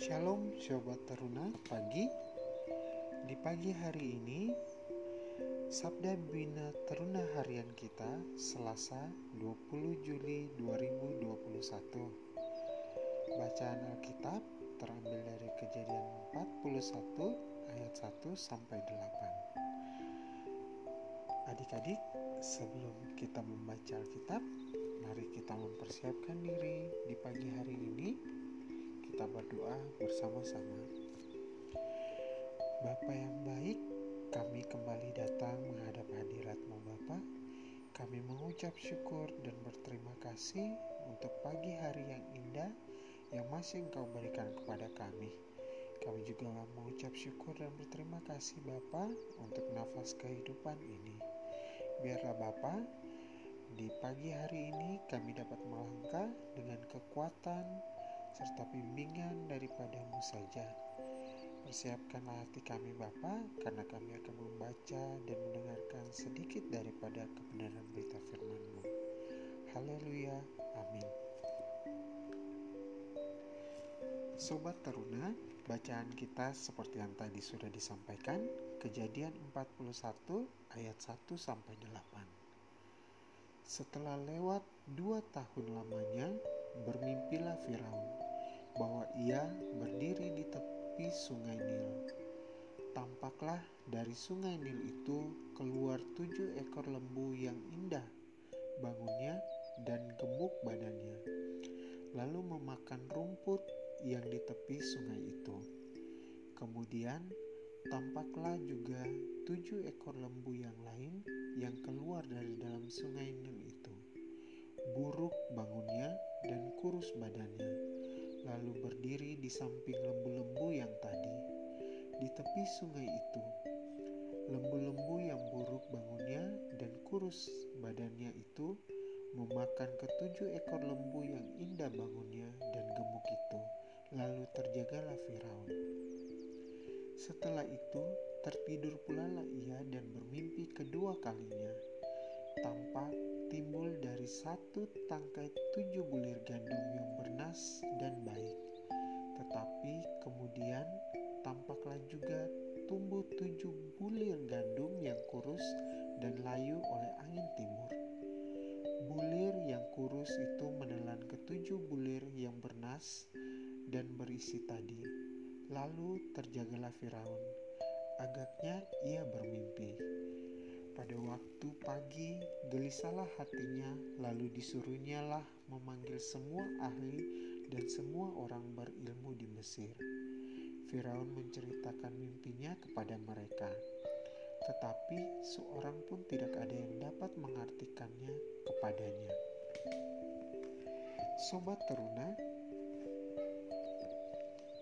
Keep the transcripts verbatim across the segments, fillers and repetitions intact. Shalom Sobat Taruna Pagi. Di pagi hari ini Sabda Bina Taruna Harian kita Selasa dua puluh Juli dua ribu dua puluh satu. Bacaan Alkitab terambil dari Kejadian empat puluh satu ayat satu sampai delapan. Adik-adik, sebelum kita membaca Alkitab, mari kita mempersiapkan diri di pagi hari ini. Kita berdoa bersama-sama. Bapa yang baik, kami kembali datang menghadap hadirat-Mu Bapa. Kami mengucap syukur dan berterima kasih untuk pagi hari yang indah yang masih Engkau berikan kepada kami. Kami juga mengucap syukur dan berterima kasih Bapa untuk nafas kehidupan ini. Biarlah Bapa, di pagi hari ini kami dapat melangkah dengan kekuatan serta bimbingan daripada-Mu saja. Persiapkanlah hati kami Bapa, karena kami akan membaca dan mendengarkan sedikit daripada kebenaran berita firman-Mu. Haleluya, amin. Sobat Taruna, bacaan kita seperti yang tadi sudah disampaikan, Kejadian empat puluh satu ayat satu sampai delapan. Setelah lewat dua tahun lamanya, bermimpilah Firaun bahwa ia berdiri di tepi sungai Nil. Tampaklah dari sungai Nil itu keluar tujuh ekor lembu yang indah bangunnya dan gemuk badannya, lalu memakan rumput yang di tepi sungai itu. Kemudian tampaklah juga tujuh ekor lembu yang lain yang keluar dari dalam sungai Nil itu, buruk bangunnya dan kurus badannya, lalu berdiri di samping lembu-lembu yang tadi di tepi sungai itu. Lembu-lembu yang buruk bangunnya dan kurus badannya itu memakan ketujuh ekor lembu yang indah bangunnya dan gemuk itu, lalu terjagalah Firaun. Setelah itu tertidur pulalah ia dan bermimpi kedua kalinya. Tampak timbul dari satu tangkai tujuh bulir gandum yang bernas dan baik, tetapi kemudian tampaklah juga tumbuh tujuh bulir gandum yang kurus dan layu oleh angin timur. Bulir yang kurus itu menelan ketujuh bulir yang bernas dan berisi tadi, lalu terjagalah Firaun. Agaknya ia bermimpi. Pada waktu pagi, gelisahlah hatinya, lalu disuruhnya lah memanggil semua ahli dan semua orang berilmu di Mesir. Firaun menceritakan mimpinya kepada mereka, tetapi seorang pun tidak ada yang dapat mengartikannya kepadanya. Sobat Teruna,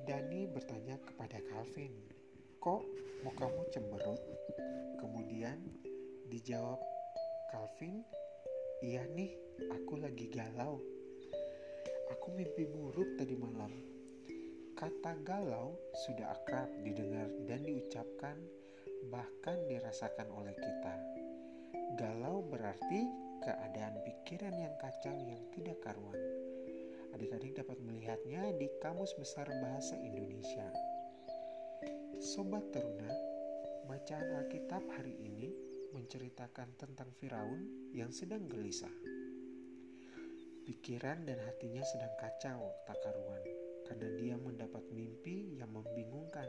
Dani bertanya kepada Calvin, "Kok mukamu cemberut?" Kemudian dijawab Calvin, "Iya nih, aku lagi galau. Aku mimpi buruk tadi malam." Kata galau sudah akrab didengar dan diucapkan, bahkan dirasakan oleh kita. Galau berarti keadaan pikiran yang kacau yang tidak karuan. Adik-adik dapat melihatnya di Kamus Besar Bahasa Indonesia. Sobat Taruna, bacaan Alkitab hari ini menceritakan tentang Firaun yang sedang gelisah. Pikiran dan hatinya sedang kacau tak karuan karena dia mendapat mimpi yang membingungkan.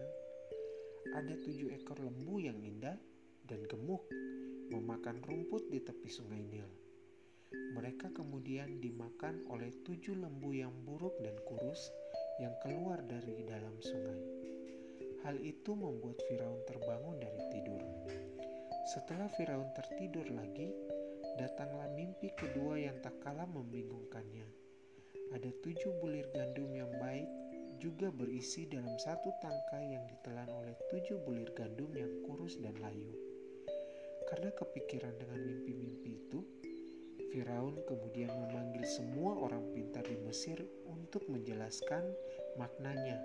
Ada tujuh ekor lembu yang indah dan gemuk memakan rumput di tepi sungai Nil. Mereka kemudian dimakan oleh tujuh lembu yang buruk dan kurus yang keluar dari dalam sungai. Hal itu membuat Firaun terbangun dari tidur. Setelah Firaun tertidur lagi, datanglah mimpi kedua yang tak kalah membingungkannya. Ada tujuh bulir gandum yang baik juga berisi dalam satu tangkai yang ditelan oleh tujuh bulir gandum yang kurus dan layu. Karena kepikiran dengan mimpi-mimpi itu, Firaun kemudian memanggil semua orang pintar di Mesir untuk menjelaskan maknanya.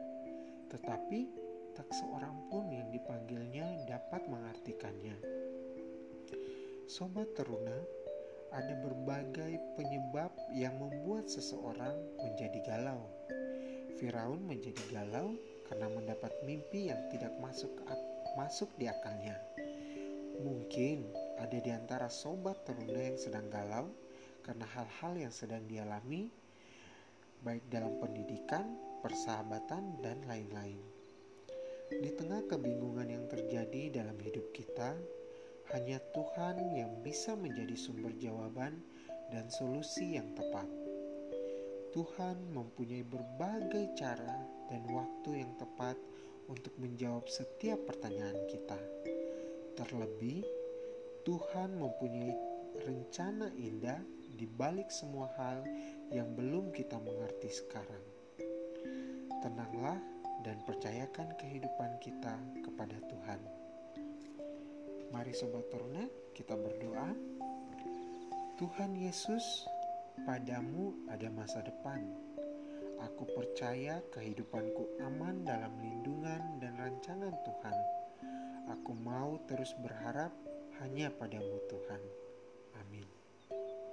Tetapi tak seorang pun yang dipanggilnya dapat mengartikannya. Sobat Taruna, ada berbagai penyebab yang membuat seseorang menjadi galau. Firaun menjadi galau karena mendapat mimpi yang tidak masuk masuk di akalnya. Mungkin ada di antara sobat teruna yang sedang galau karena hal-hal yang sedang dialami, baik dalam pendidikan, persahabatan, dan lain-lain. Di tengah kebingungan yang terjadi dalam hidup kita, hanya Tuhan yang bisa menjadi sumber jawaban dan solusi yang tepat. Tuhan mempunyai berbagai cara dan waktu yang tepat untuk menjawab setiap pertanyaan kita. Terlebih, Tuhan mempunyai rencana indah di balik semua hal yang belum kita mengerti sekarang. Tenanglah dan percayakan kehidupan kita kepada Tuhan. Mari sobat teruna, kita berdoa. Tuhan Yesus, padamu ada masa depan. Aku percaya kehidupanku aman dalam lindungan dan rancangan Tuhan. Aku mau terus berharap hanya padamu Tuhan. Amin.